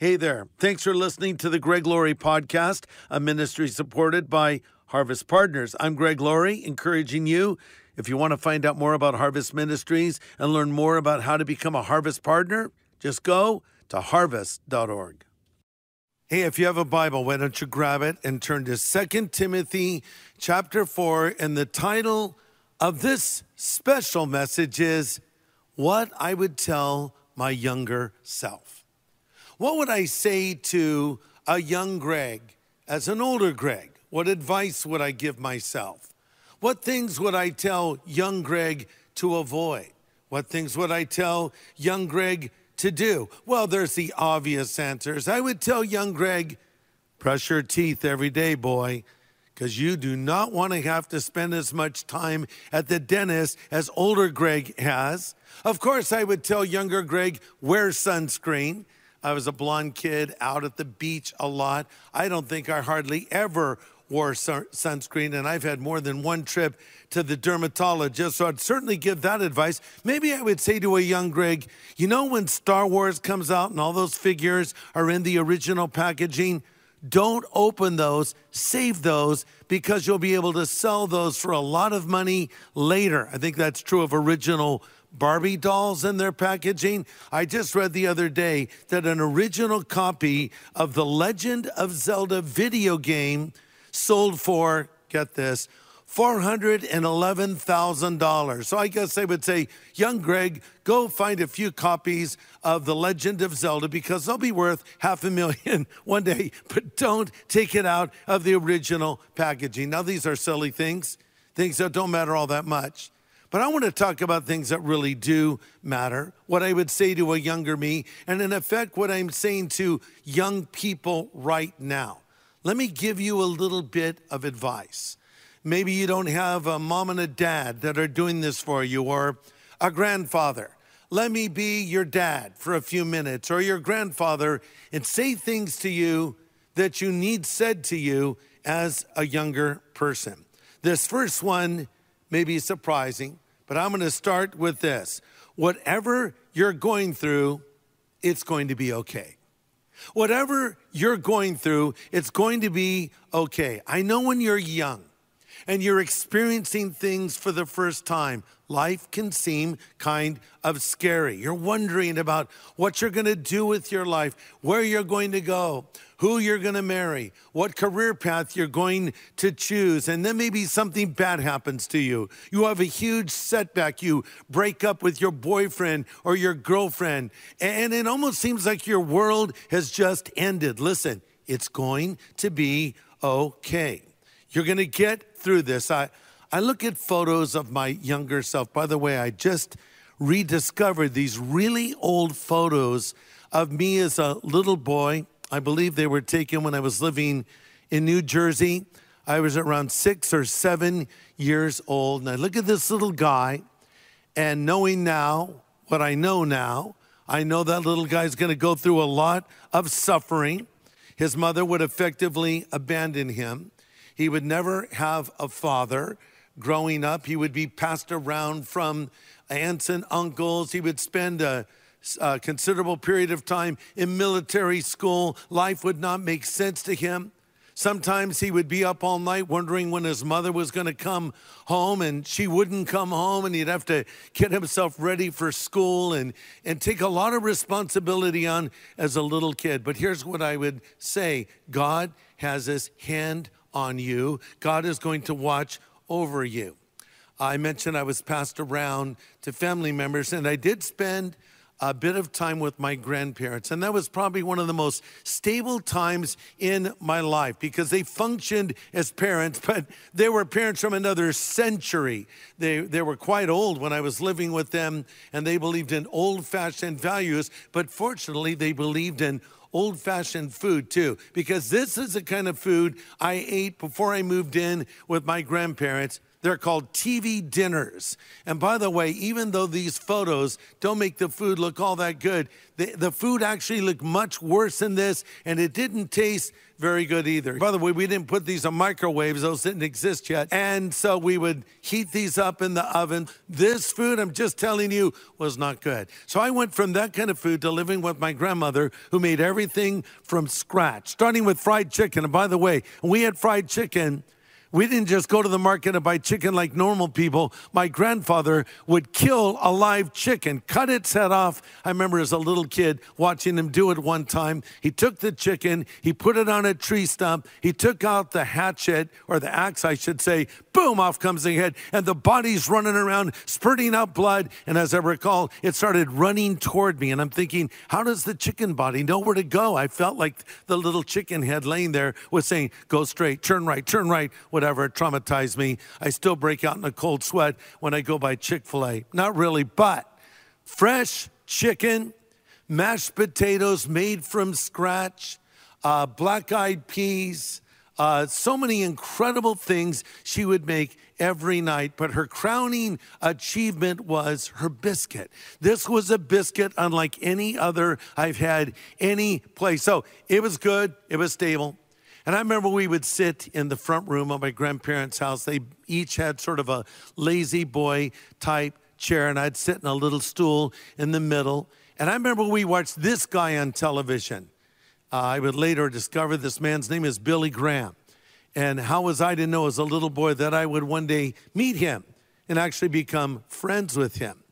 Hey there. Thanks for listening to the Greg Laurie Podcast, a ministry supported by Harvest Partners. I'm Greg Laurie, encouraging you, if you want to find out more about Harvest Ministries and learn more about how to become a Harvest Partner, just go to harvest.org. Hey, if you have a Bible, why don't you grab it and turn to 2 Timothy chapter 4, and the title of this special message is, What I Would Tell My Younger Self. What would I say to a young Greg as an older Greg? What advice would I give myself? What things would I tell young Greg to avoid? What things would I tell young Greg to do? Well, there's the obvious answers. I would tell young Greg, brush your teeth every day, boy, because you do not want to have to spend as much time at the dentist as older Greg has. Of course, I would tell younger Greg, wear sunscreen. I was a blonde kid out at the beach a lot. I don't think I hardly ever wore sunscreen, and I've had more than one trip to the dermatologist, so I'd certainly give that advice. Maybe I would say to a young Greg, you know when Star Wars comes out and all those figures are in the original packaging? Don't open those, save those, because you'll be able to sell those for a lot of money later. I think that's true of original Barbie dolls in their packaging. I just read the other day that an original copy of The Legend of Zelda video game sold for, get this, $411,000. So I guess I would say, young Greg, go find a few copies of The Legend of Zelda because they'll be worth $500,000 one day, but don't take it out of the original packaging. Now, these are silly things, things that don't matter all that much. But I want to talk about things that really do matter, what I would say to a younger me, and in effect, what I'm saying to young people right now. Let me give you a little bit of advice. Maybe you don't have a mom and a dad that are doing this for you, or a grandfather. Let me be your dad for a few minutes, or your grandfather, and say things to you that you need said to you as a younger person. This first one may be surprising, but I'm going to start with this. Whatever you're going through, it's going to be okay. Whatever you're going through, it's going to be okay. I know when you're young and you're experiencing things for the first time, life can seem kind of scary. You're wondering about what you're going to do with your life, where you're going to go, who you're going to marry, what career path you're going to choose, and then maybe something bad happens to you. You have a huge setback. You break up with your boyfriend or your girlfriend, and it almost seems like your world has just ended. Listen, it's going to be okay. You're going to get through this. I look at photos of my younger self. By the way, I just rediscovered these really old photos of me as a little boy. I believe they were taken when I was living in New Jersey. I was around 6 or 7 years old. And I look at this little guy, and knowing now what I know now, I know that little guy's going to go through a lot of suffering. His mother would effectively abandon him. He would never have a father. Growing up, he would be passed around from aunts and uncles. He would spend a considerable period of time in military school. Life would not make sense to him. Sometimes he would be up all night wondering when his mother was going to come home, and she wouldn't come home, and he'd have to get himself ready for school and take a lot of responsibility on as a little kid. But here's what I would say. God has his hand on you. God is going to watch over you. I mentioned I was passed around to family members, and I did spend a bit of time with my grandparents. And that was probably one of the most stable times in my life because they functioned as parents, but they were parents from another century. They were quite old when I was living with them, and they believed in old-fashioned values, but fortunately they believed in old-fashioned food, too, because this is the kind of food I ate before I moved in with my grandparents. They're called TV dinners. And by the way, even though these photos don't make the food look all that good, the food actually looked much worse than this, and it didn't taste very good either. By the way, we didn't put these on microwaves. Those didn't exist yet. And so we would heat these up in the oven. This food, I'm just telling you, was not good. So I went from that kind of food to living with my grandmother, who made everything from scratch, starting with fried chicken. And by the way, when we had fried chicken, we didn't just go to the market and buy chicken like normal people. My grandfather would kill a live chicken, cut its head off. I remember as a little kid watching him do it one time. He took the chicken, he put it on a tree stump, he took out the hatchet, or the axe, I should say, boom, off comes the head, and the body's running around, spurting out blood, and as I recall, it started running toward me, and I'm thinking, how does the chicken body know where to go? I felt like the little chicken head laying there was saying, go straight, turn right, whatever. It traumatized me. I still break out in a cold sweat when I go by Chick-fil-A. Not really, but fresh chicken, mashed potatoes made from scratch, black-eyed peas, so many incredible things she would make every night, but her crowning achievement was her biscuit. This was a biscuit unlike any other I've had any place. So it was good, it was stable. And I remember we would sit in the front room of my grandparents' house. They each had sort of a lazy boy type chair, and I'd sit in a little stool in the middle. And I remember we watched this guy on television. I would later discover this man's name is Billy Graham. And how was I to know as a little boy that I would one day meet him and actually become friends with him?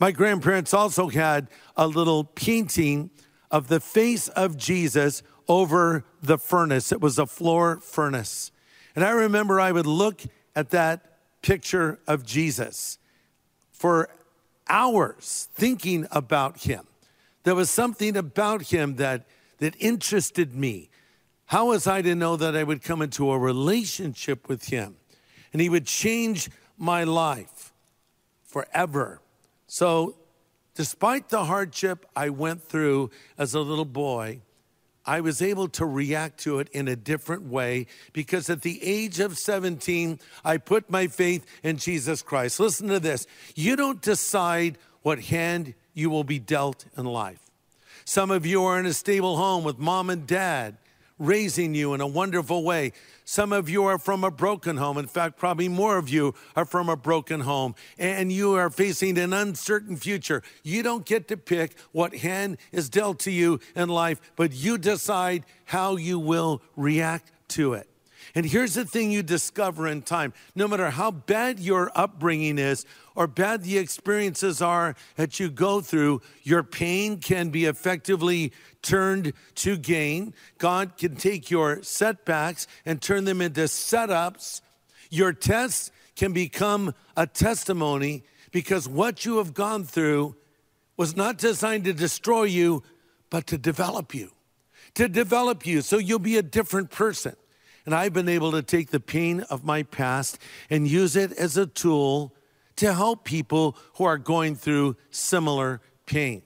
My grandparents also had a little painting of the face of Jesus over the furnace. It was a floor furnace. And I remember I would look at that picture of Jesus for hours thinking about him. There was something about him that interested me. How was I to know that I would come into a relationship with him and he would change my life forever? So despite the hardship I went through as a little boy, I was able to react to it in a different way because at the age of 17, I put my faith in Jesus Christ. Listen to this. You don't decide what hand you will be dealt in life. Some of you are in a stable home with mom and dad raising you in a wonderful way. Some of you are from a broken home. In fact, probably more of you are from a broken home, and you are facing an uncertain future. You don't get to pick what hand is dealt to you in life, but you decide how you will react to it. And here's the thing you discover in time. No matter how bad your upbringing is or bad the experiences are that you go through, your pain can be effectively turned to gain. God can take your setbacks and turn them into setups. Your tests can become a testimony because what you have gone through was not designed to destroy you, but to develop you. To develop you so you'll be a different person. And I've been able to take the pain of my past and use it as a tool to help people who are going through similar pain.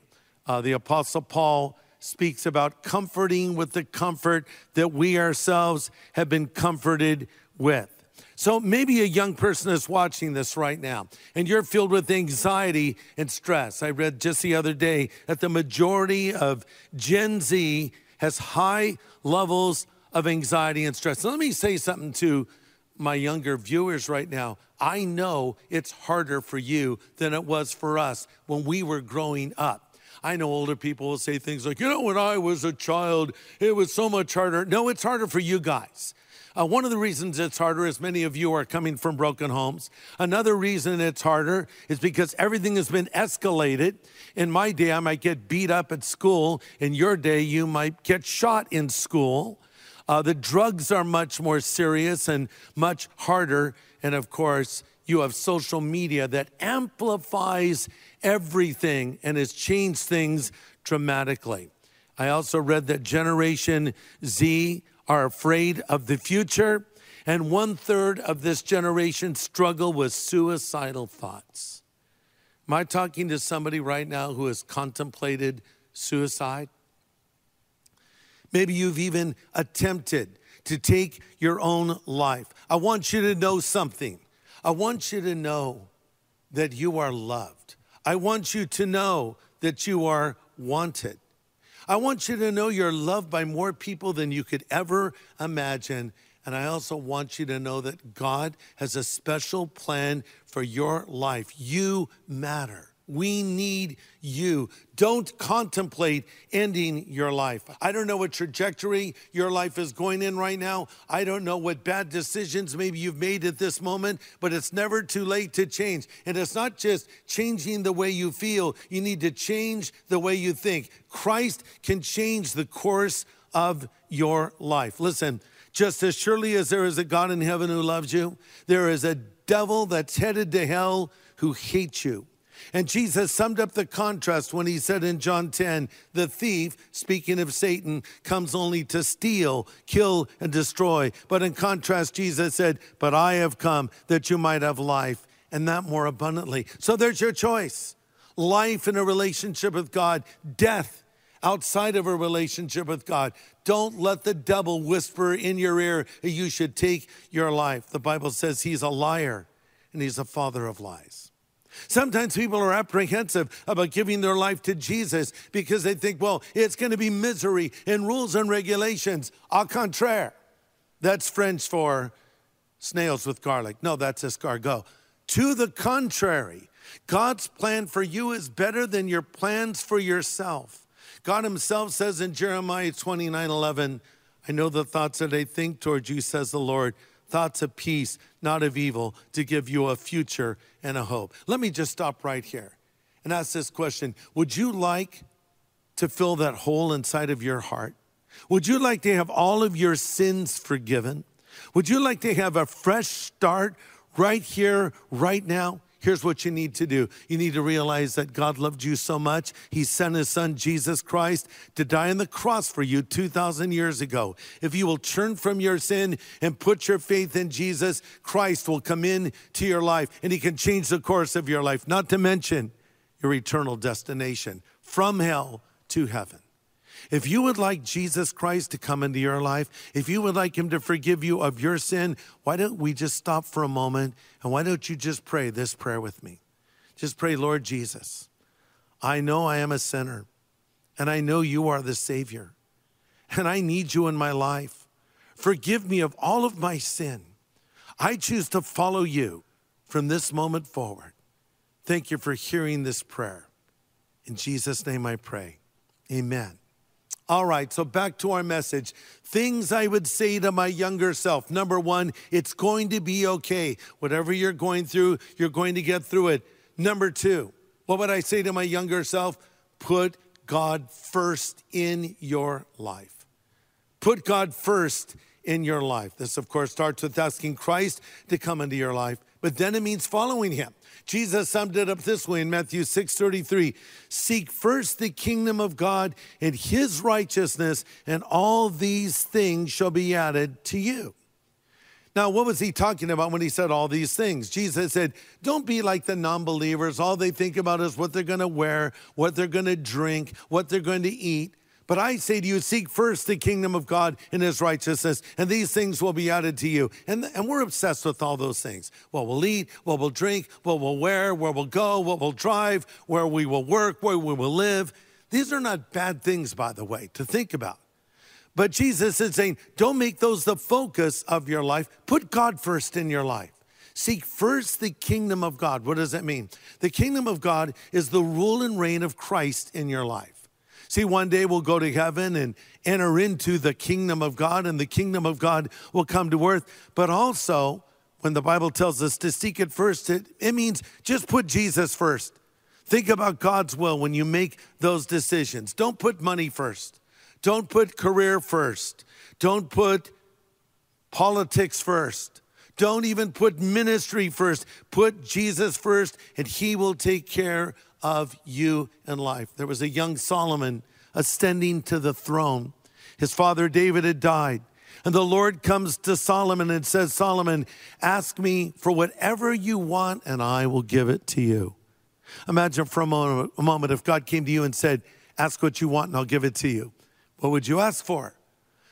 The Apostle Paul speaks about comforting with the comfort that we ourselves have been comforted with. So maybe a young person is watching this right now, and you're filled with anxiety and stress. I read just the other day that the majority of Gen Z has high levels of anxiety and stress. Let me say something to my younger viewers right now. I know it's harder for you than it was for us when we were growing up. I know older people will say things like, when I was a child, it was so much harder. No, it's harder for you guys. One of the reasons it's harder is many of you are coming from broken homes. Another reason it's harder is because everything has been escalated. In my day, I might get beat up at school. In your day, you might get shot in school. The drugs are much more serious and much harder. And of course, you have social media that amplifies everything and has changed things dramatically. I also read that Generation Z are afraid of the future, and 1/3 of this generation struggle with suicidal thoughts. Am I talking to somebody right now who has contemplated suicide? Maybe you've even attempted to take your own life. I want you to know something. I want you to know that you are loved. I want you to know that you are wanted. I want you to know you're loved by more people than you could ever imagine. And I also want you to know that God has a special plan for your life. You matter. We need you. Don't contemplate ending your life. I don't know what trajectory your life is going in right now. I don't know what bad decisions maybe you've made at this moment, but it's never too late to change. And it's not just changing the way you feel. You need to change the way you think. Christ can change the course of your life. Listen, just as surely as there is a God in heaven who loves you, there is a devil that's headed to hell who hates you. And Jesus summed up the contrast when he said in John 10, the thief, speaking of Satan, comes only to steal, kill, and destroy. But in contrast, Jesus said, but I have come that you might have life, and that more abundantly. So there's your choice. Life in a relationship with God, death outside of a relationship with God. Don't let the devil whisper in your ear that you should take your life. The Bible says he's a liar, and he's a father of lies. Sometimes people are apprehensive about giving their life to Jesus because they think, well, it's going to be misery and rules and regulations. Au contraire. That's French for snails with garlic. No, that's escargot. To the contrary, God's plan for you is better than your plans for yourself. God himself says in Jeremiah 29:11, I know the thoughts that I think toward you, says the Lord, thoughts of peace, not of evil, to give you a future and a hope. Let me just stop right here and ask this question. Would you like to fill that hole inside of your heart? Would you like to have all of your sins forgiven? Would you like to have a fresh start right here, right now? Here's what you need to do. You need to realize that God loved you so much. He sent his son, Jesus Christ, to die on the cross for you 2,000 years ago. If you will turn from your sin and put your faith in Jesus, Christ will come in to your life, and he can change the course of your life, not to mention your eternal destination, from hell to heaven. If you would like Jesus Christ to come into your life, if you would like him to forgive you of your sin, why don't we just stop for a moment, and why don't you just pray this prayer with me? Just pray, Lord Jesus, I know I am a sinner, and I know you are the Savior, and I need you in my life. Forgive me of all of my sin. I choose to follow you from this moment forward. Thank you for hearing this prayer. In Jesus' name I pray, amen. All right, so back to our message. Things I would say to my younger self. Number one, it's going to be okay. Whatever you're going through, you're going to get through it. Number two, what would I say to my younger self? Put God first in your life. Put God first in your life. This, of course, starts with asking Christ to come into your life, but then it means following him. Jesus summed it up this way in Matthew 6:33. Seek first the kingdom of God and his righteousness, and all these things shall be added to you. Now, what was he talking about when he said all these things? Jesus said, don't be like the non-believers. All they think about is what they're going to wear, what they're going to drink, what they're going to eat. But I say to you, seek first the kingdom of God and his righteousness, and these things will be added to you. And we're obsessed with all those things. What we'll eat, what we'll drink, what we'll wear, where we'll go, what we'll drive, where we will work, where we will live. These are not bad things, by the way, to think about. But Jesus is saying, don't make those the focus of your life. Put God first in your life. Seek first the kingdom of God. What does that mean? The kingdom of God is the rule and reign of Christ in your life. See, one day we'll go to heaven and enter into the kingdom of God, and the kingdom of God will come to earth. But also, when the Bible tells us to seek it first, it means just put Jesus first. Think about God's will when you make those decisions. Don't put money first. Don't put career first. Don't put politics first. Don't even put ministry first. Put Jesus first, and he will take care of you and life. There was a young Solomon ascending to the throne. His father David had died. And the Lord comes to Solomon and says, Solomon, ask me for whatever you want and I will give it to you. Imagine for a moment if God came to you and said, ask what you want and I'll give it to you. What would you ask for?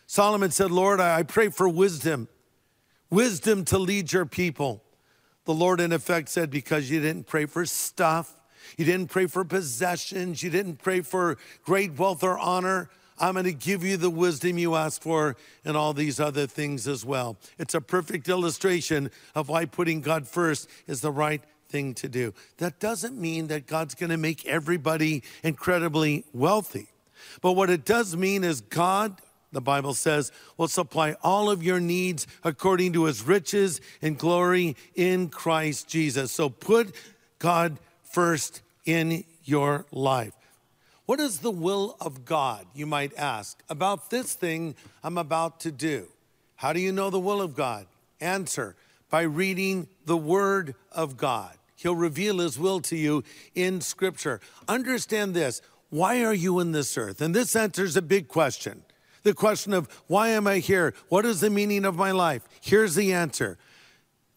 Solomon said, Lord, I pray for wisdom to lead your people. The Lord, in effect, said, because you didn't pray for stuff, you didn't pray for possessions, you didn't pray for great wealth or honor, I'm going to give you the wisdom you asked for and all these other things as well. It's a perfect illustration of why putting God first is the right thing to do. That doesn't mean that God's going to make everybody incredibly wealthy. But what it does mean is God, the Bible says, will supply all of your needs according to his riches and glory in Christ Jesus. So put God first in your life. What is the will of God, you might ask, about this thing I'm about to do? How do you know the will of God? Answer, by reading the Word of God. He'll reveal his will to you in Scripture. Understand this, why are you in this earth? And this answers a big question. The question of, why am I here? What is the meaning of my life? Here's the answer.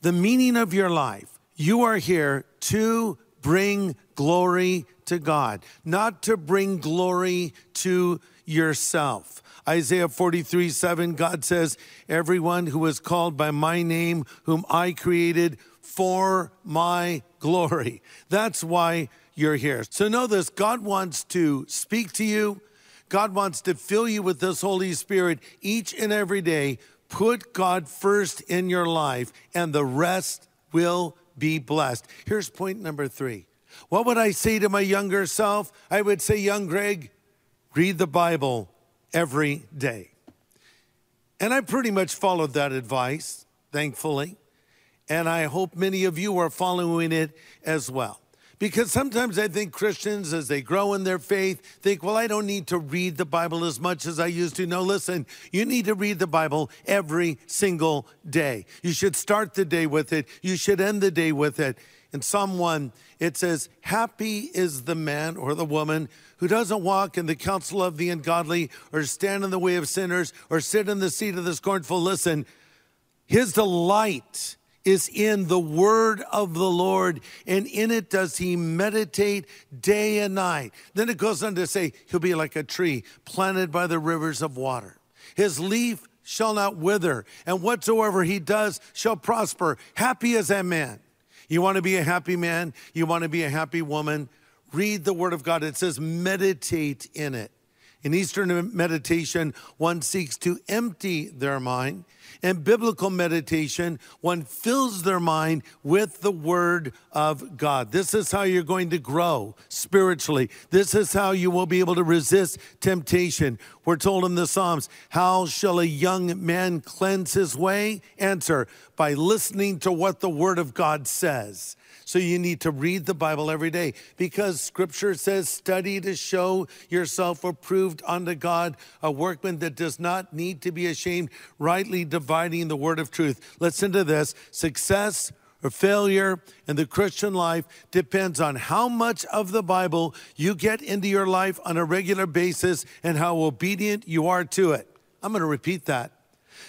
The meaning of your life, you are here to bring glory to God, not to bring glory to yourself. Isaiah 43:7, God says, everyone who is called by my name, whom I created for my glory. That's why you're here. So know this, God wants to speak to you. God wants to fill you with this Holy Spirit each and every day. Put God first in your life and the rest will be blessed. Here's point number 3. What would I say to my younger self? I would say, young Greg, read the Bible every day. And I pretty much followed that advice, thankfully. And I hope many of you are following it as well. Because sometimes I think Christians, as they grow in their faith, think, well, I don't need to read the Bible as much as I used to. No, listen, you need to read the Bible every single day. You should start the day with it. You should end the day with it. In Psalm 1, it says, happy is the man or the woman who doesn't walk in the counsel of the ungodly or stand in the way of sinners or sit in the seat of the scornful. Listen, his delight is in the word of the Lord, and in it does he meditate day and night. Then it goes on to say, he'll be like a tree planted by the rivers of water. His leaf shall not wither, and whatsoever he does shall prosper. Happy is that man. You want to be a happy man? You want to be a happy woman? Read the Word of God. It says meditate in it. In Eastern meditation, one seeks to empty their mind. In biblical meditation, one fills their mind with the Word of God. This is how you're going to grow spiritually. This is how you will be able to resist temptation. We're told in the Psalms, how shall a young man cleanse his way? Answer, by listening to what the Word of God says. So you need to read the Bible every day because Scripture says, study to show yourself approved unto God, a workman that does not need to be ashamed, rightly dividing the word of truth. Listen to this. Success or failure in the Christian life depends on how much of the Bible you get into your life on a regular basis and how obedient you are to it. I'm going to repeat that.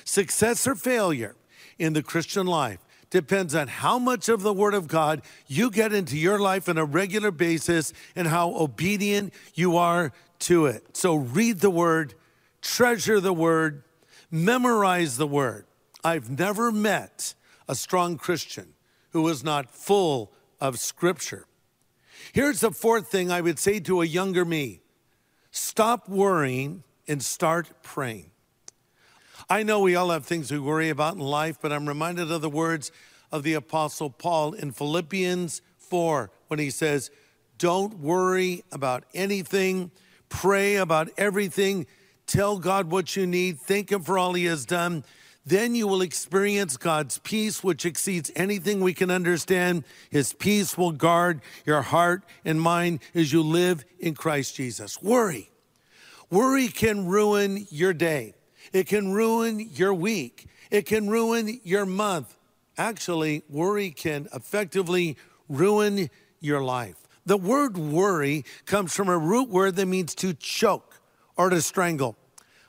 Success or failure in the Christian life depends on how much of the Word of God you get into your life on a regular basis and how obedient you are to it. So read the Word, treasure the Word, memorize the Word. I've never met a strong Christian who is not full of Scripture. Here's the fourth thing I would say to a younger me. Stop worrying and start praying. I know we all have things we worry about in life, but I'm reminded of the words of the Apostle Paul in Philippians 4 when he says, don't worry about anything, pray about everything, tell God what you need, thank him for all he has done. Then you will experience God's peace, which exceeds anything we can understand. His peace will guard your heart and mind as you live in Christ Jesus. Worry. Worry can ruin your day. It can ruin your week. It can ruin your month. Actually, worry can effectively ruin your life. The word worry comes from a root word that means to choke or to strangle.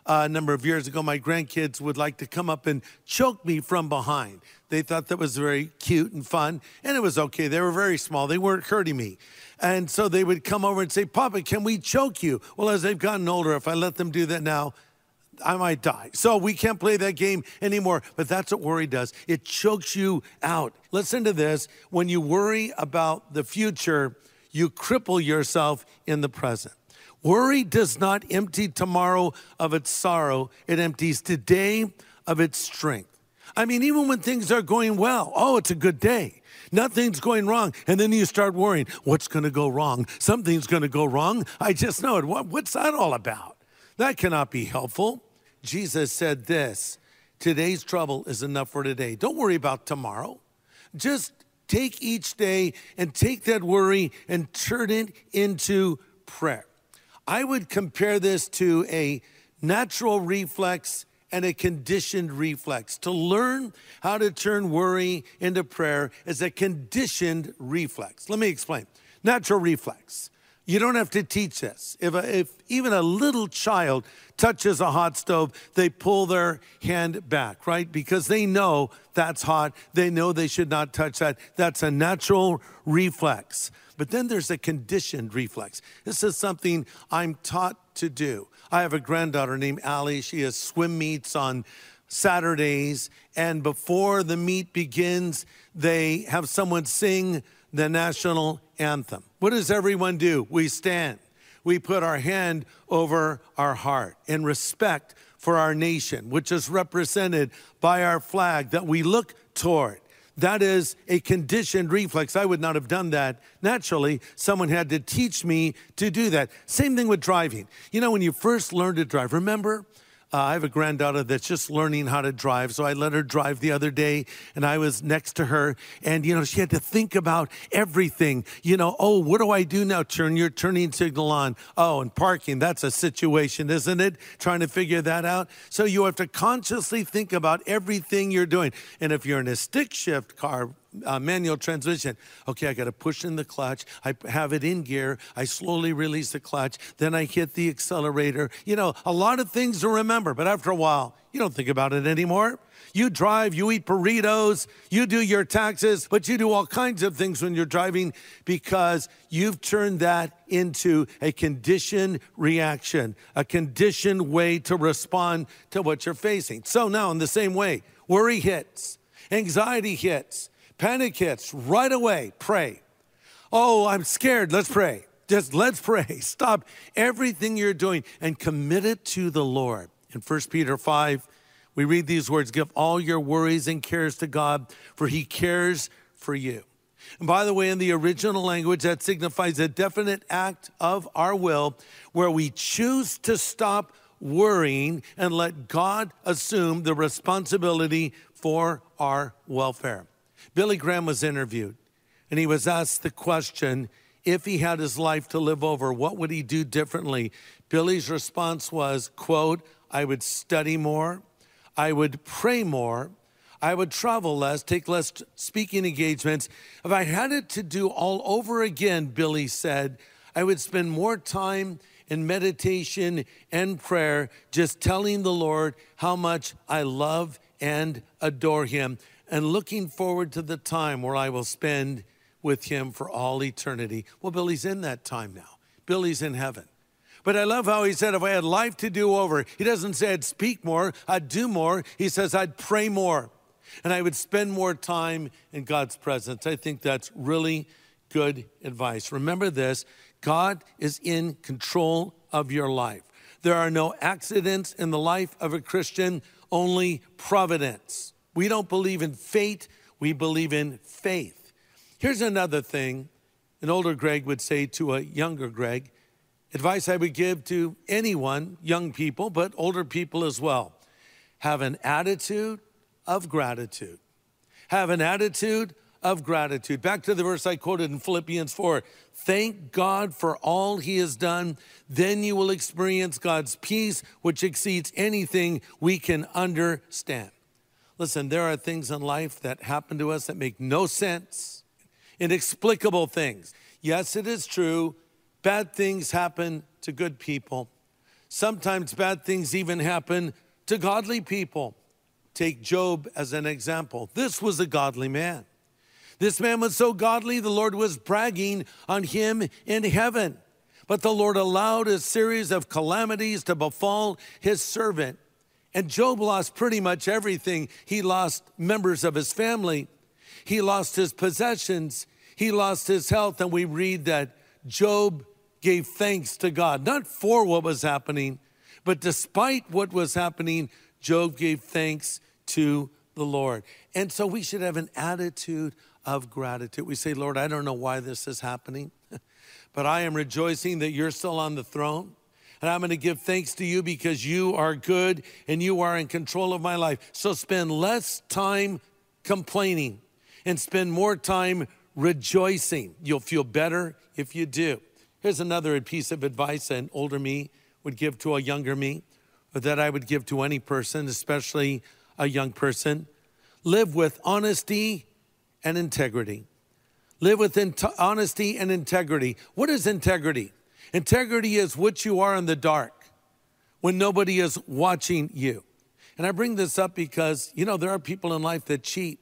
A number of years ago, my grandkids would like to come up and choke me from behind. They thought that was very cute and fun, and it was okay. They were very small. They weren't hurting me. And so they would come over and say, Papa, can we choke you? Well, as they've gotten older, if I let them do that now, I might die. So we can't play that game anymore, but that's what worry does. It chokes you out. Listen to this. When you worry about the future, you cripple yourself in the present. Worry does not empty tomorrow of its sorrow. It empties today of its strength. I mean, even when things are going well, oh, it's a good day. Nothing's going wrong. And then you start worrying, what's going to go wrong? Something's going to go wrong. I just know it. What's that all about? That cannot be helpful. Jesus said this, today's trouble is enough for today. Don't worry about tomorrow. Just take each day and take that worry and turn it into prayer. I would compare this to a natural reflex and a conditioned reflex. To learn how to turn worry into prayer is a conditioned reflex. Let me explain. Natural reflex. You don't have to teach this. If even a little child touches a hot stove, they pull their hand back, right? Because they know that's hot. They know they should not touch that. That's a natural reflex. But then there's a conditioned reflex. This is something I'm taught to do. I have a granddaughter named Allie. She has swim meets on Saturdays. And before the meet begins, they have someone sing the national anthem. What does everyone do? We stand. We put our hand over our heart in respect for our nation, which is represented by our flag that we look toward. That is a conditioned reflex. I would not have done that naturally. Someone had to teach me to do that. Same thing with driving. You know, when you first learn to drive, remember, I have a granddaughter that's just learning how to drive, so I let her drive the other day, and I was next to her, and, you know, she had to think about everything. You know, oh, what do I do now? Turn your turning signal on. Oh, and parking, that's a situation, isn't it? Trying to figure that out. So you have to consciously think about everything you're doing. And if you're in a stick shift car, manual transmission. Okay, I got to push in the clutch. I have it in gear. I slowly release the clutch. Then I hit the accelerator. You know, a lot of things to remember. But after a while, you don't think about it anymore. You drive, you eat burritos, you do your taxes, but you do all kinds of things when you're driving because you've turned that into a conditioned reaction, a conditioned way to respond to what you're facing. So now in the same way, worry hits, anxiety hits, panic hits right away. Pray. Oh, I'm scared. Let's pray. Just let's pray. Stop everything you're doing and commit it to the Lord. In First Peter 5, we read these words, give all your worries and cares to God, for he cares for you. And by the way, in the original language, that signifies a definite act of our will where we choose to stop worrying and let God assume the responsibility for our welfare. Billy Graham was interviewed, and he was asked the question, if he had his life to live over, what would he do differently? Billy's response was, quote, I would study more, I would pray more, I would travel less, take less speaking engagements. If I had it to do all over again, Billy said, I would spend more time in meditation and prayer, just telling the Lord how much I love and adore him, and looking forward to the time where I will spend with him for all eternity. Well, Billy's in that time now. Billy's in heaven. But I love how he said, if I had life to do over, he doesn't say I'd speak more, I'd do more. He says I'd pray more, and I would spend more time in God's presence. I think that's really good advice. Remember this, God is in control of your life. There are no accidents in the life of a Christian, only providence. We don't believe in fate, we believe in faith. Here's another thing an older Greg would say to a younger Greg, advice I would give to anyone, young people, but older people as well. Have an attitude of gratitude. Have an attitude of gratitude. Back to the verse I quoted in Philippians 4, thank God for all he has done. Then you will experience God's peace, which exceeds anything we can understand. Listen, there are things in life that happen to us that make no sense, inexplicable things. Yes, it is true, bad things happen to good people. Sometimes bad things even happen to godly people. Take Job as an example. This was a godly man. This man was so godly, the Lord was bragging on him in heaven. But the Lord allowed a series of calamities to befall his servant, And Job lost pretty much everything. He lost members of his family. He lost his possessions. He lost his health. And we read that Job gave thanks to God, not for what was happening, but despite what was happening, Job gave thanks to the Lord. And so we should have an attitude of gratitude. We say, Lord, I don't know why this is happening, but I am rejoicing that you're still on the throne. And I'm going to give thanks to you because you are good and you are in control of my life. So spend less time complaining and spend more time rejoicing. You'll feel better if you do. Here's another piece of advice an older me would give to a younger me, or that I would give to any person, especially a young person. Live with honesty and integrity. Live with honesty and integrity. What is integrity? Integrity is what you are in the dark when nobody is watching you. And I bring this up because, you know, there are people in life that cheat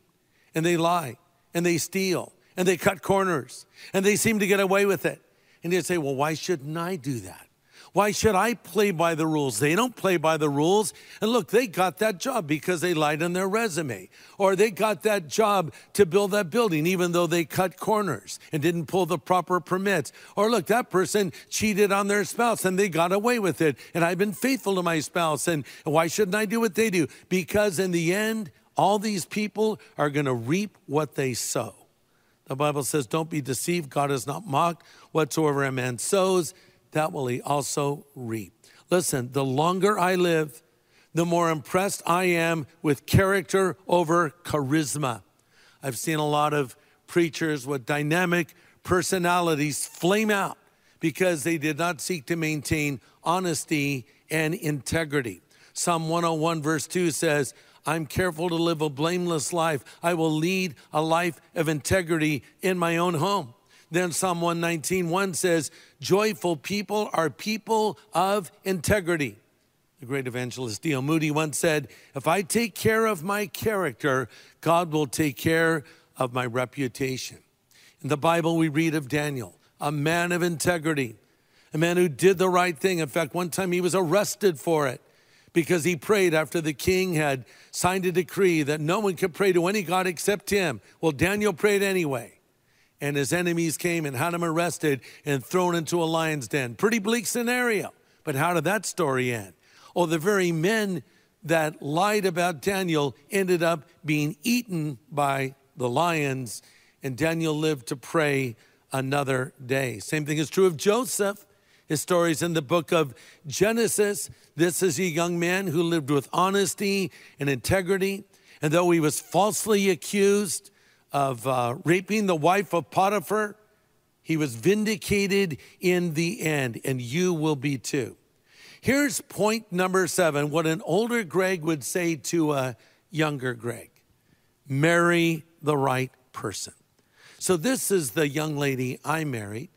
and they lie and they steal and they cut corners and they seem to get away with it. And you say, well, why shouldn't I do that? Why should I play by the rules? They don't play by the rules. And look, they got that job because they lied on their resume. Or they got that job to build that building, even though they cut corners and didn't pull the proper permits. Or look, that person cheated on their spouse and they got away with it. And I've been faithful to my spouse. And why shouldn't I do what they do? Because in the end, all these people are going to reap what they sow. The Bible says, don't be deceived. God is not mocked. Whatsoever a man sows, that will he also reap. Listen, the longer I live, the more impressed I am with character over charisma. I've seen a lot of preachers with dynamic personalities flame out because they did not seek to maintain honesty and integrity. Psalm 101 verse 2 says, I'm careful to live a blameless life. I will lead a life of integrity in my own home. Then Psalm 119:1 says, joyful people are people of integrity. The great evangelist D.L. Moody once said, if I take care of my character, God will take care of my reputation. In the Bible, we read of Daniel, a man of integrity, a man who did the right thing. In fact, one time he was arrested for it because he prayed after the king had signed a decree that no one could pray to any god except him. Well, Daniel prayed anyway. And his enemies came and had him arrested and thrown into a lion's den. Pretty bleak scenario. But how did that story end? Oh, the very men that lied about Daniel ended up being eaten by the lions, and Daniel lived to pray another day. Same thing is true of Joseph. His story is in the book of Genesis. This is a young man who lived with honesty and integrity. And though he was falsely accused of raping the wife of Potiphar, he was vindicated in the end, and you will be too. Here's point number 7, what an older Greg would say to a younger Greg. Marry the right person. So this is the young lady I married.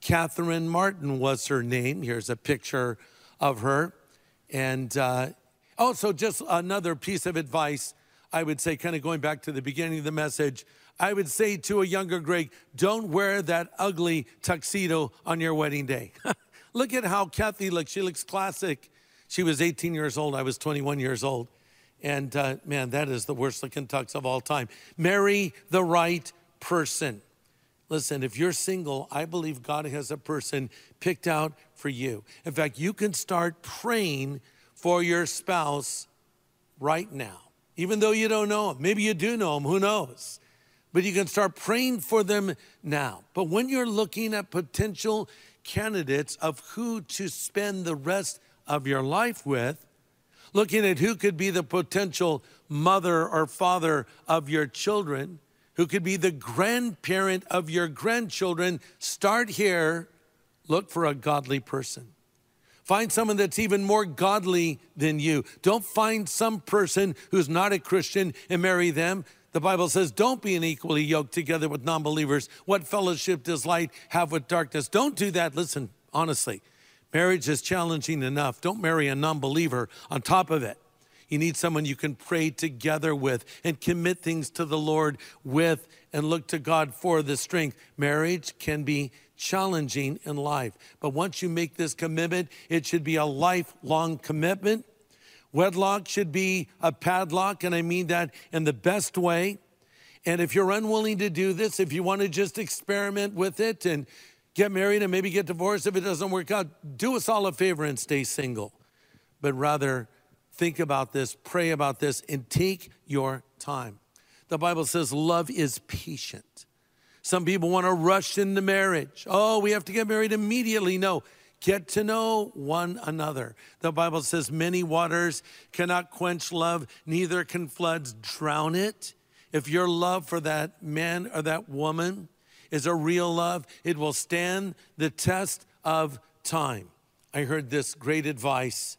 Catherine Martin was her name. Here's a picture of her. And also just another piece of advice I would say, kind of going back to the beginning of the message, I would say to a younger Greg, don't wear that ugly tuxedo on your wedding day. Look at how Kathy looks. She looks classic. She was 18 years old. I was 21 years old. And man, that is the worst looking tux of all time. Marry the right person. Listen, if you're single, I believe God has a person picked out for you. In fact, you can start praying for your spouse right now. Even though you don't know them. Maybe you do know them, who knows? But you can start praying for them now. But when you're looking at potential candidates of who to spend the rest of your life with, looking at who could be the potential mother or father of your children, who could be the grandparent of your grandchildren, start here, look for a godly person. Find someone that's even more godly than you. Don't find some person who's not a Christian and marry them. The Bible says, don't be unequally yoked together with non-believers. What fellowship does light have with darkness? Don't do that. Listen, honestly, marriage is challenging enough. Don't marry a non-believer on top of it. You need someone you can pray together with and commit things to the Lord with and look to God for the strength. Marriage can be challenging in life. But once you make this commitment, it should be a lifelong commitment Wedlock should be a padlock, and I mean that in the best way. And if you're unwilling to do this, if you want to just experiment with it and get married and maybe get divorced if it doesn't work out, do us all a favor and stay single. But rather, think about this, pray about this, and take your time. The Bible says love is patient. Some people want to rush into marriage. Oh, we have to get married immediately. No, get to know one another. The Bible says many waters cannot quench love, neither can floods drown it. If your love for that man or that woman is a real love, it will stand the test of time. I heard this great advice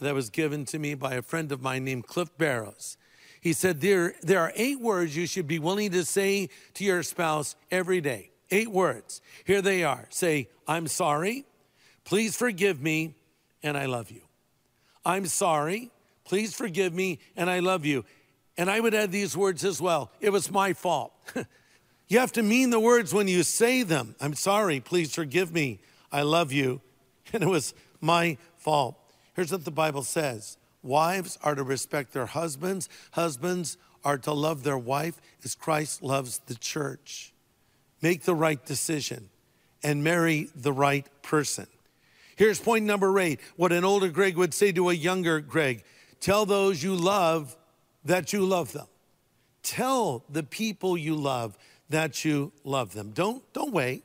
that was given to me by a friend of mine named Cliff Barrows. He said, there are 8 words you should be willing to say to your spouse every day. 8 words. Here they are. Say, I'm sorry, please forgive me, and I love you. I'm sorry, please forgive me, and I love you. And I would add these words as well. It was my fault. You have to mean the words when you say them. I'm sorry, please forgive me. I love you. And it was my fault. Here's what the Bible says. Wives are to respect their husbands. Husbands are to love their wife as Christ loves the church. Make the right decision and marry the right person. Here's point number 8. What an older Greg would say to a younger Greg. Tell those you love that you love them. Tell the people you love that you love them. Don't wait.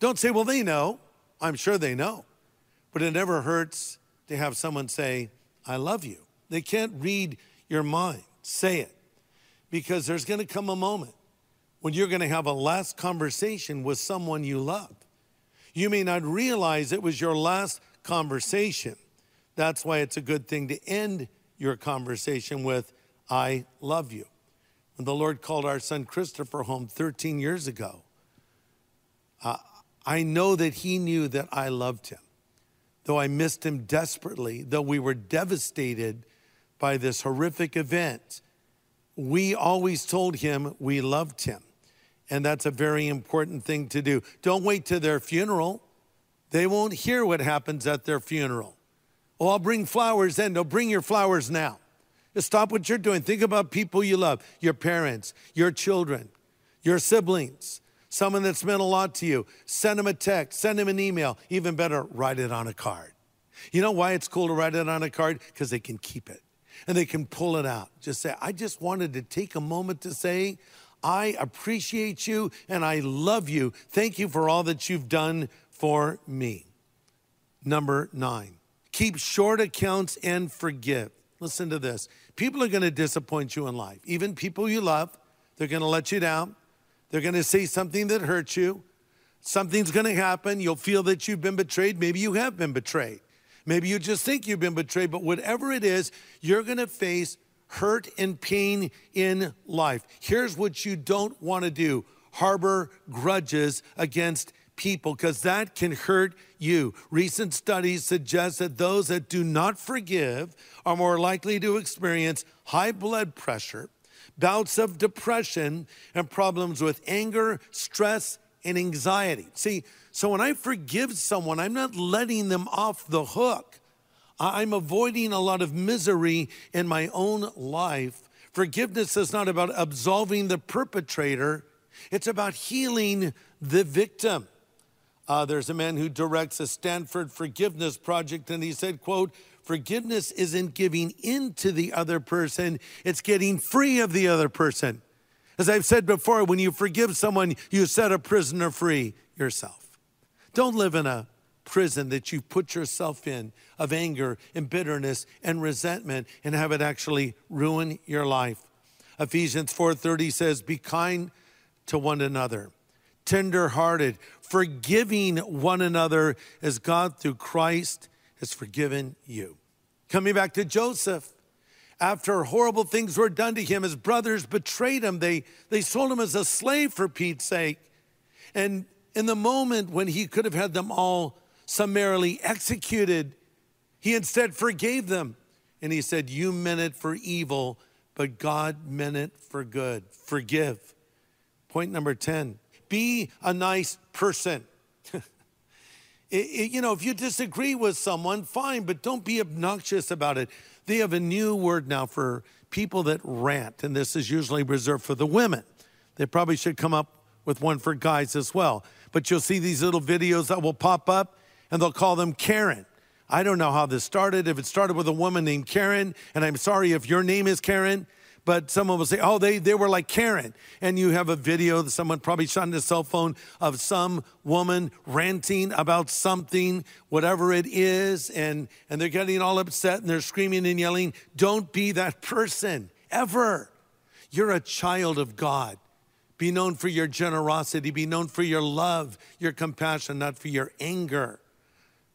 Don't say, well, they know. I'm sure they know. But it never hurts to have someone say, I love you. They can't read your mind. Say it. Because there's going to come a moment when you're going to have a last conversation with someone you love. You may not realize it was your last conversation. That's why it's a good thing to end your conversation with, I love you. When the Lord called our son Christopher home 13 years ago, I know that he knew that I loved him, though I missed him desperately, though we were devastated by this horrific event. We always told him we loved him, and that's a very important thing to do. Don't wait to their funeral. They won't hear what happens at their funeral. Oh, I'll bring flowers then. No, bring your flowers now. Just stop what you're doing. Think about people you love, your parents, your children, your siblings, someone that's meant a lot to you. Send them a text, send them an email. Even better, write it on a card. You know why it's cool to write it on a card? Because they can keep it and they can pull it out. Just say, I just wanted to take a moment to say, I appreciate you and I love you. Thank you for all that you've done for me. Number 9, keep short accounts and forgive. Listen to this. People are going to disappoint you in life. Even people you love, they're going to let you down. They're going to say something that hurts you. Something's going to happen. You'll feel that you've been betrayed. Maybe you have been betrayed. Maybe you just think you've been betrayed. But whatever it is, you're going to face hurt and pain in life. Here's what you don't want to do. Harbor grudges against people, because that can hurt you. Recent studies suggest that those that do not forgive are more likely to experience high blood pressure, bouts of depression, and problems with anger, stress, and anxiety. See, so when I forgive someone, I'm not letting them off the hook. I'm avoiding a lot of misery in my own life. Forgiveness is not about absolving the perpetrator. It's about healing the victim. There's a man who directs a Stanford Forgiveness Project, and he said, quote, forgiveness isn't giving in to the other person, it's getting free of the other person. As I've said before, when you forgive someone, you set a prisoner free yourself. Don't live in a prison that you put yourself in of anger and bitterness and resentment and have it actually ruin your life. Ephesians 4:30 says, be kind to one another, tender-hearted, forgiving one another as God through Christ has forgiven you. Coming back to Joseph, after horrible things were done to him, his brothers betrayed him. They sold him as a slave, for Pete's sake. And in the moment when he could have had them all summarily executed, he instead forgave them. And he said, you meant it for evil, but God meant it for good. Forgive. Point number 10. Be a nice person. You know, if you disagree with someone, fine, but don't be obnoxious about it. They have a new word now for people that rant, and this is usually reserved for the women. They probably should come up with one for guys as well. But you'll see these little videos that will pop up, and they'll call them Karen. I don't know how this started, if it started with a woman named Karen, and I'm sorry if your name is Karen, but someone will say, oh, they were like Karen. And you have a video that someone probably shot on their cell phone of some woman ranting about something, whatever it is, and they're getting all upset and they're screaming and yelling. Don't be that person, ever. You're a child of God. Be known for your generosity. Be known for your love, your compassion, not for your anger.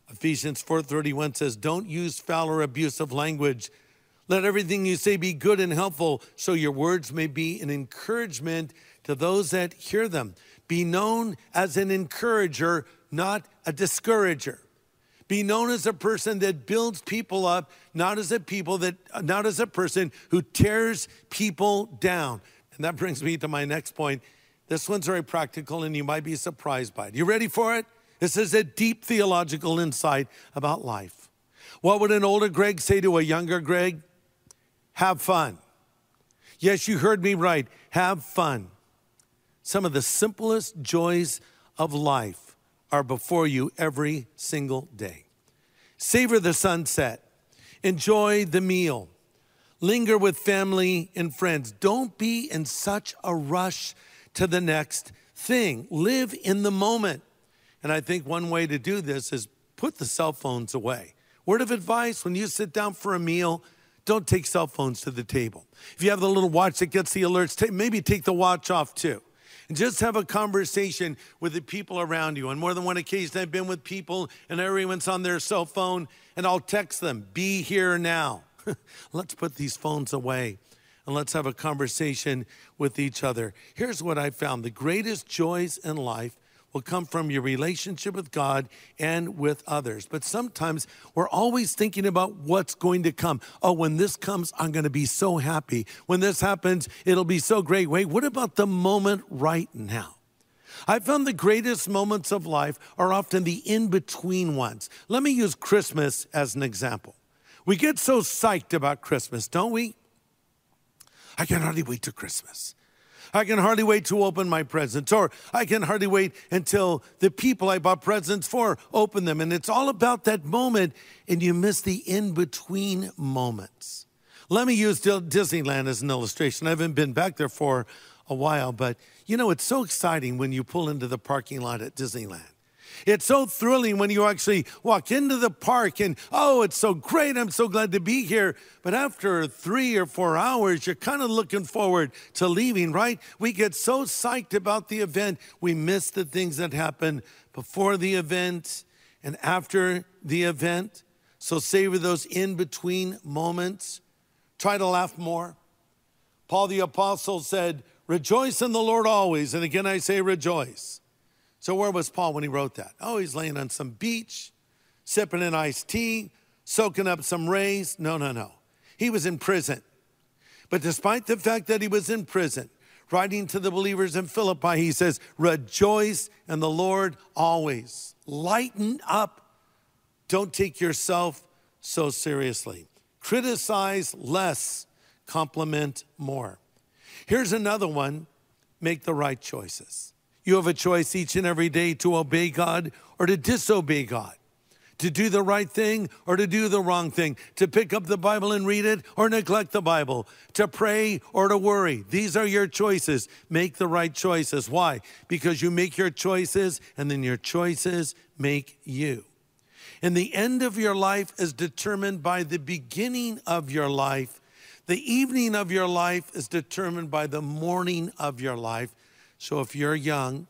Ephesians 4:31 says, don't use foul or abusive language. Let everything you say be good and helpful, so your words may be an encouragement to those that hear them. Be known as an encourager, not a discourager. Be known as a person that builds people up, not as a person who tears people down. And that brings me to my next point. This one's very practical, and you might be surprised by it. You ready for it? This is a deep theological insight about life. What would an older Greg say to a younger Greg? Have fun. Yes, you heard me right. Have fun. Some of the simplest joys of life are before you every single day. Savor the sunset. Enjoy the meal. Linger with family and friends. Don't be in such a rush to the next thing. Live in the moment. And I think one way to do this is put the cell phones away. Word of advice, when you sit down for a meal, don't take cell phones to the table. If you have the little watch that gets the alerts, maybe take the watch off too. And just have a conversation with the people around you. On more than one occasion, I've been with people and everyone's on their cell phone, and I'll text them, be here now. Let's put these phones away and let's have a conversation with each other. Here's what I found. The greatest joys in life will come from your relationship with God and with others. But sometimes we're always thinking about what's going to come. Oh, when this comes, I'm going to be so happy. When this happens, it'll be so great. Wait, what about the moment right now? I found the greatest moments of life are often the in-between ones. Let me use Christmas as an example. We get so psyched about Christmas, don't we? I can hardly wait till Christmas. I can hardly wait to open my presents, or I can hardly wait until the people I bought presents for open them. And it's all about that moment, and you miss the in-between moments. Let me use Disneyland as an illustration. I haven't been back there for a while, but you know, it's so exciting when you pull into the parking lot at Disneyland. It's so thrilling when you actually walk into the park and, oh, it's so great, I'm so glad to be here. But after 3 or 4 hours, you're kind of looking forward to leaving, right? We get so psyched about the event, we miss the things that happen before the event and after the event. So savor those in-between moments. Try to laugh more. Paul the Apostle said, rejoice in the Lord always. And again, I say rejoice. So where was Paul when he wrote that? Oh, he's laying on some beach, sipping an iced tea, soaking up some rays. No. He was in prison. But despite the fact that he was in prison, writing to the believers in Philippi, he says, rejoice in the Lord always. Lighten up. Don't take yourself so seriously. Criticize less, compliment more. Here's another one. Make the right choices. You have a choice each and every day to obey God or to disobey God, to do the right thing or to do the wrong thing, to pick up the Bible and read it or neglect the Bible, to pray or to worry. These are your choices. Make the right choices. Why? Because you make your choices, and then your choices make you. And the end of your life is determined by the beginning of your life. The evening of your life is determined by the morning of your life. So if you're young,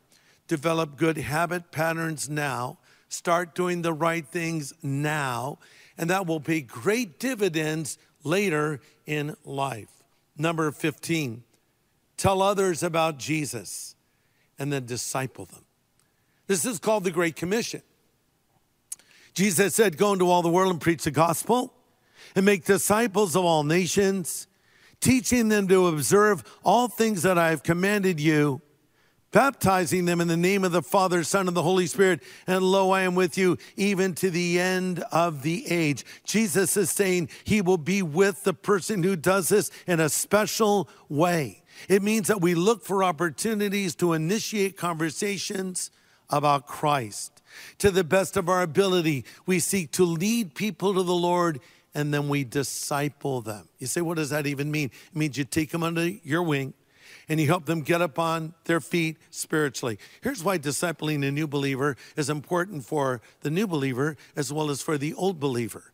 develop good habit patterns now. Start doing the right things now, and that will pay great dividends later in life. Number 15, tell others about Jesus and then disciple them. This is called the Great Commission. Jesus said, go into all the world and preach the gospel and make disciples of all nations, teaching them to observe all things that I have commanded you. baptizing them in the name of the Father, Son, and the Holy Spirit. And lo, I am with you even to the end of the age. Jesus is saying he will be with the person who does this in a special way. It means that we look for opportunities to initiate conversations about Christ. To the best of our ability, we seek to lead people to the Lord, and then we disciple them. You say, what does that even mean? It means you take them under your wing, and you help them get up on their feet spiritually. Here's why discipling a new believer is important for the new believer as well as for the old believer.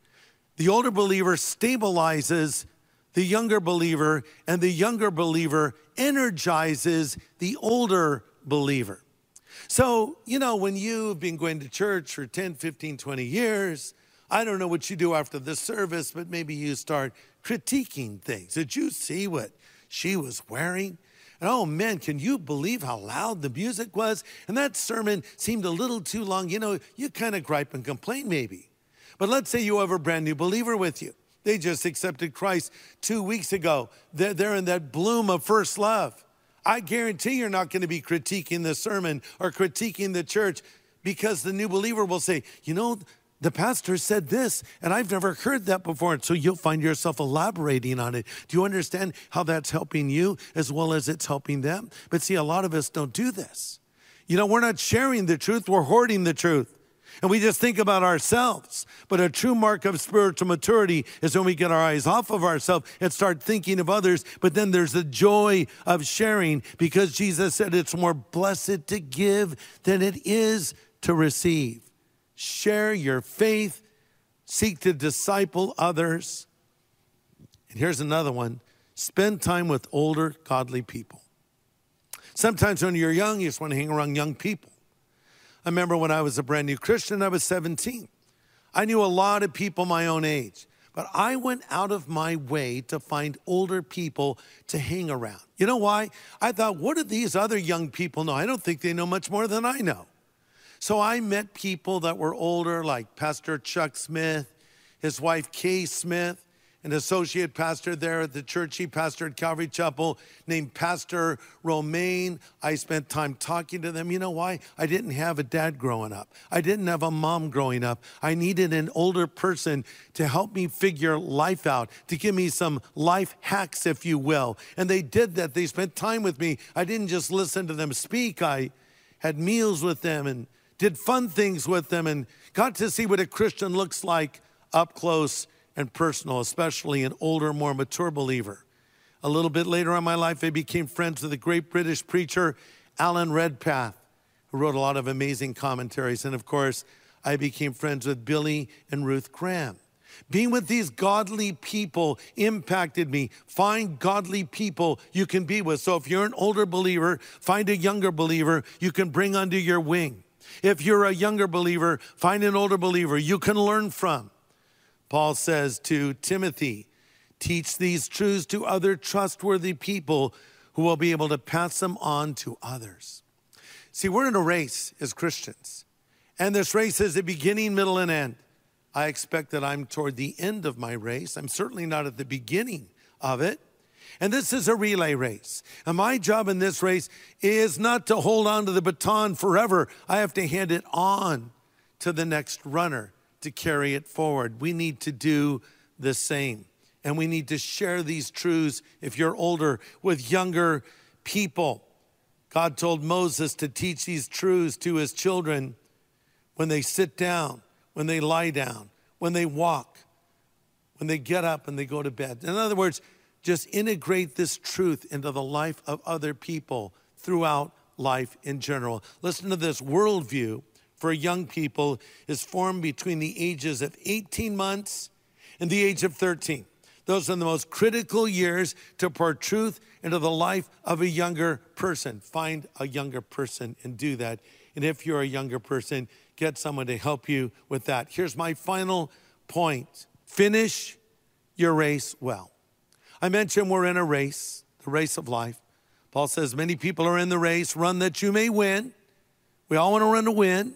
The older believer stabilizes the younger believer, and the younger believer energizes the older believer. So, you know, when you've been going to church for 10, 15, 20 years, I don't know what you do after this service, but maybe you start critiquing things. Did you see what she was wearing? And oh man, can you believe how loud the music was? And that sermon seemed a little too long. You know, you kind of gripe and complain maybe. But let's say you have a brand new believer with you. They just accepted Christ 2 weeks ago. They're in that bloom of first love. I guarantee you're not going to be critiquing the sermon or critiquing the church, because the new believer will say, you know, the pastor said this, and I've never heard that before. And so you'll find yourself elaborating on it. Do you understand how that's helping you as well as it's helping them? But see, a lot of us don't do this. You know, we're not sharing the truth. We're hoarding the truth. And we just think about ourselves. But a true mark of spiritual maturity is when we get our eyes off of ourselves and start thinking of others. But then there's the joy of sharing, because Jesus said it's more blessed to give than it is to receive. Share your faith, seek to disciple others. And here's another one: spend time with older, godly people. Sometimes when you're young, you just want to hang around young people. I remember when I was a brand new Christian, I was 17. I knew a lot of people my own age, but I went out of my way to find older people to hang around. You know why? I thought, what do these other young people know? I don't think they know much more than I know. So I met people that were older, like Pastor Chuck Smith, his wife Kay Smith, an associate pastor there at the church he pastored at Calvary Chapel, named Pastor Romaine. I spent time talking to them. You know why? I didn't have a dad growing up. I didn't have a mom growing up. I needed an older person to help me figure life out, to give me some life hacks, if you will. And they did that. They spent time with me. I didn't just listen to them speak. I had meals with them and did fun things with them, and got to see what a Christian looks like up close and personal, especially an older, more mature believer. A little bit later in my life, I became friends with the great British preacher, Alan Redpath, who wrote a lot of amazing commentaries. And of course, I became friends with Billy and Ruth Graham. Being with these godly people impacted me. Find godly people you can be with. So if you're an older believer, find a younger believer you can bring under your wing. If you're a younger believer, find an older believer you can learn from. Paul says to Timothy, teach these truths to other trustworthy people who will be able to pass them on to others. See, we're in a race as Christians, and this race is a beginning, middle, and end. I expect that I'm toward the end of my race. I'm certainly not at the beginning of it. And this is a relay race. And my job in this race is not to hold on to the baton forever. I have to hand it on to the next runner to carry it forward. We need to do the same. And we need to share these truths, if you're older, with younger people. God told Moses to teach these truths to his children when they sit down, when they lie down, when they walk, when they get up and they go to bed. In other words, just integrate this truth into the life of other people throughout life in general. Listen to this. Worldview for young people is formed between the ages of 18 months and the age of 13. Those are the most critical years to pour truth into the life of a younger person. Find a younger person and do that. And if you're a younger person, get someone to help you with that. Here's my final point. Finish your race well. I mentioned we're in a race, the race of life. Paul says many people are in the race, run that you may win. We all want to run to win.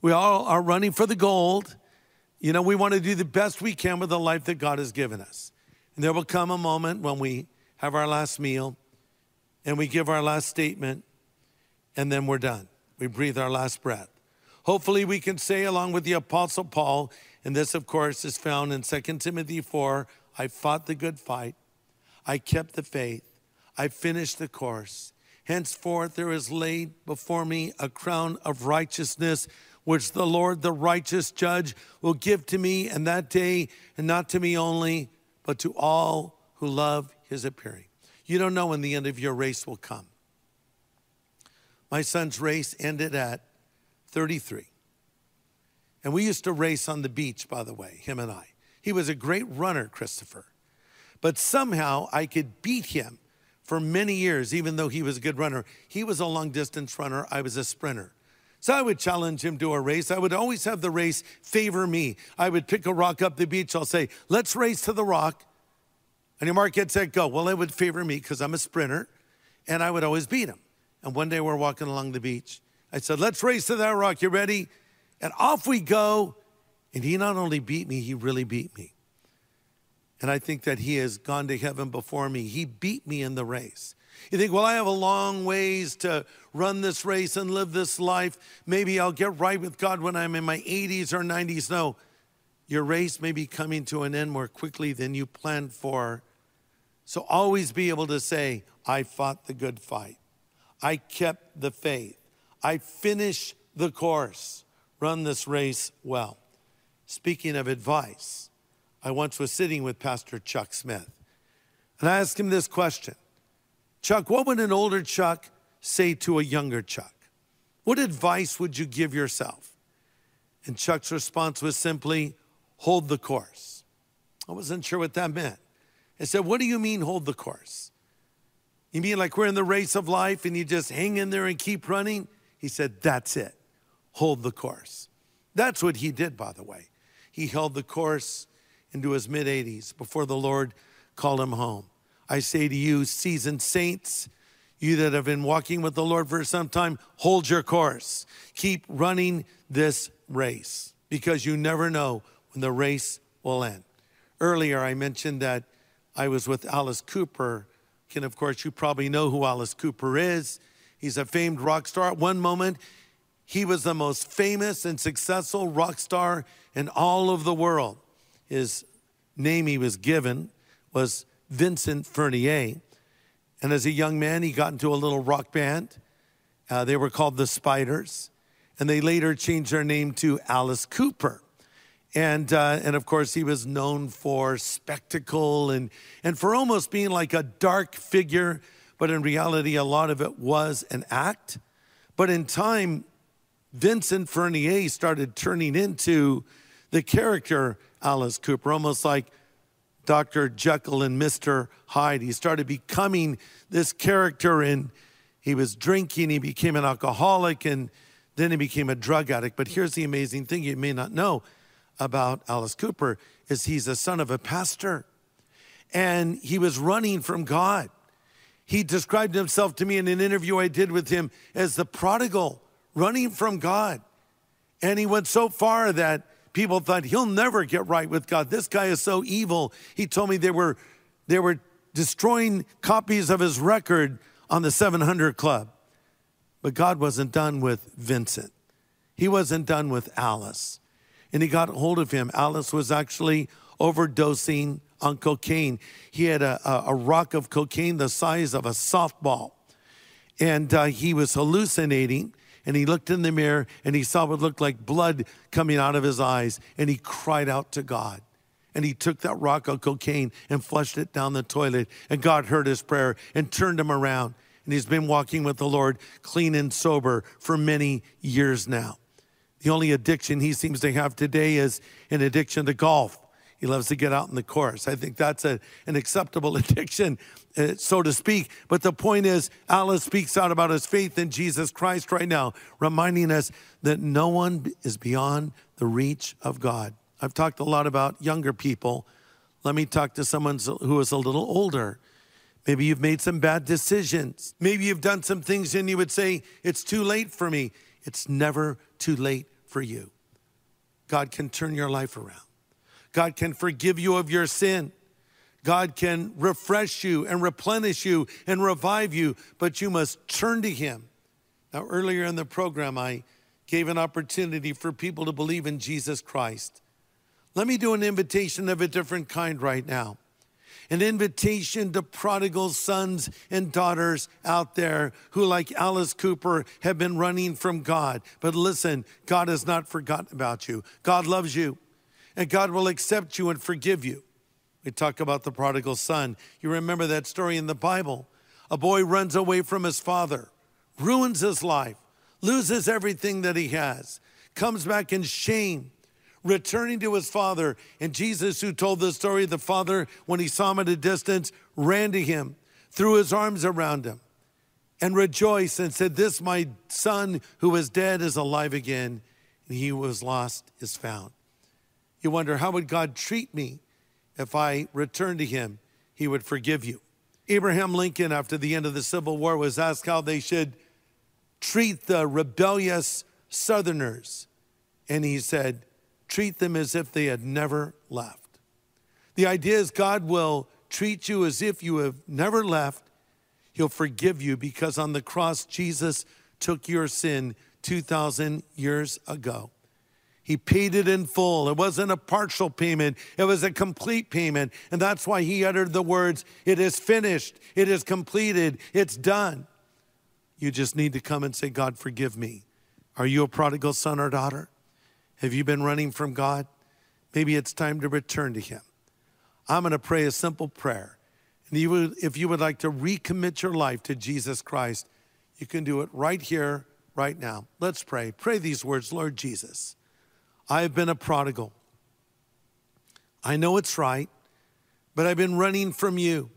We all are running for the gold. You know, we want to do the best we can with the life that God has given us. And there will come a moment when we have our last meal and we give our last statement and then we're done. We breathe our last breath. Hopefully we can say, along with the Apostle Paul, and this, of course, is found in 2 Timothy 4, I fought the good fight, I kept the faith, I finished the course. Henceforth there is laid before me a crown of righteousness, which the Lord, the righteous judge, will give to me in that day, and not to me only, but to all who love his appearing. You don't know when the end of your race will come. My son's race ended at 33. And we used to race on the beach, by the way, him and I. He was a great runner, Christopher. But somehow I could beat him for many years, even though he was a good runner. He was a long distance runner. I was a sprinter. So I would challenge him to a race. I would always have the race favor me. I would pick a rock up the beach. I'll say, let's race to the rock. And your mark, get set, go. Well, it would favor me because I'm a sprinter, and I would always beat him. And one day we're walking along the beach. I said, let's race to that rock. You ready? And off we go. And he not only beat me, he really beat me. And I think that he has gone to heaven before me. He beat me in the race. You think, well, I have a long ways to run this race and live this life. Maybe I'll get right with God when I'm in my 80s or 90s. No, your race may be coming to an end more quickly than you planned for. So always be able to say, I fought the good fight. I kept the faith. I finished the course. Run this race well. Speaking of advice, I once was sitting with Pastor Chuck Smith, and I asked him this question. Chuck, what would an older Chuck say to a younger Chuck? What advice would you give yourself? And Chuck's response was simply, hold the course. I wasn't sure what that meant. I said, what do you mean hold the course? You mean like we're in the race of life and you just hang in there and keep running? He said, that's it. Hold the course. That's what he did, by the way. He held the course into his mid-80s before the Lord called him home. I say to you, seasoned saints, you that have been walking with the Lord for some time, hold your course. Keep running this race because you never know when the race will end. Earlier, I mentioned that I was with Alice Cooper. And of course, you probably know who Alice Cooper is. He's a famed rock star. At one moment, he was the most famous and successful rock star in all of the world. His name he was given was Vincent Furnier. And as a young man, he got into a little rock band. They were called the Spiders. And they later changed their name to Alice Cooper. And of course, he was known for spectacle and for almost being like a dark figure. But in reality, a lot of it was an act. But in time, Vincent Furnier started turning into the character Alice Cooper, almost like Dr. Jekyll and Mr. Hyde. He started becoming this character, and he was drinking, he became an alcoholic, and then he became a drug addict. But here's the amazing thing you may not know about Alice Cooper is he's the son of a pastor, and he was running from God. He described himself to me in an interview I did with him as the prodigal running from God. And he went so far that people thought he'll never get right with God. This guy is so evil. He told me they were destroying copies of his record on the 700 Club. But God wasn't done with Vincent. He wasn't done with Alice. And he got a hold of him. Alice was actually overdosing on cocaine. He had a rock of cocaine the size of a softball. And he was hallucinating. And he looked in the mirror, and he saw what looked like blood coming out of his eyes, and he cried out to God. And he took that rock of cocaine and flushed it down the toilet, and God heard his prayer and turned him around. And he's been walking with the Lord clean and sober for many years now. The only addiction he seems to have today is an addiction to golf. He loves to get out in the course. I think that's an acceptable addiction, so to speak. But the point is, Alice speaks out about his faith in Jesus Christ right now, reminding us that no one is beyond the reach of God. I've talked a lot about younger people. Let me talk to someone who is a little older. Maybe you've made some bad decisions. Maybe you've done some things and you would say, it's too late for me. It's never too late for you. God can turn your life around. God can forgive you of your sin. God can refresh you and replenish you and revive you, but you must turn to him. Now, earlier in the program, I gave an opportunity for people to believe in Jesus Christ. Let me do an invitation of a different kind right now. An invitation to prodigal sons and daughters out there who, like Alice Cooper, have been running from God. But listen, God has not forgotten about you. God loves you, and God will accept you and forgive you. We talk about the prodigal son. You remember that story in the Bible. A boy runs away from his father, ruins his life, loses everything that he has, comes back in shame, returning to his father. And Jesus, who told the story, the father, when he saw him at a distance, ran to him, threw his arms around him, and rejoiced and said, "This my son who was dead is alive again, and he who was lost is found." You wonder, how would God treat me if I returned to him? He would forgive you. Abraham Lincoln, after the end of the Civil War, was asked how they should treat the rebellious Southerners. And he said, treat them as if they had never left. The idea is God will treat you as if you have never left. He'll forgive you because on the cross, Jesus took your sin 2,000 years ago. He paid it in full. It wasn't a partial payment. It was a complete payment. And that's why he uttered the words, "It is finished. It is completed. It's done." You just need to come and say, "God, forgive me." Are you a prodigal son or daughter? Have you been running from God? Maybe it's time to return to him. I'm going to pray a simple prayer. And if you would like to recommit your life to Jesus Christ, you can do it right here, right now. Let's pray. Pray these words. Lord Jesus, I have been a prodigal. I know it's right, but I've been running from you.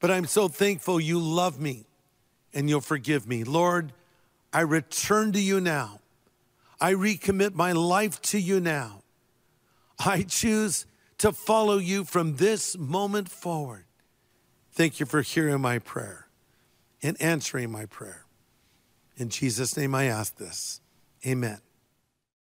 But I'm so thankful you love me and you'll forgive me. Lord, I return to you now. I recommit my life to you now. I choose to follow you from this moment forward. Thank you for hearing my prayer and answering my prayer. In Jesus' name I ask this. Amen.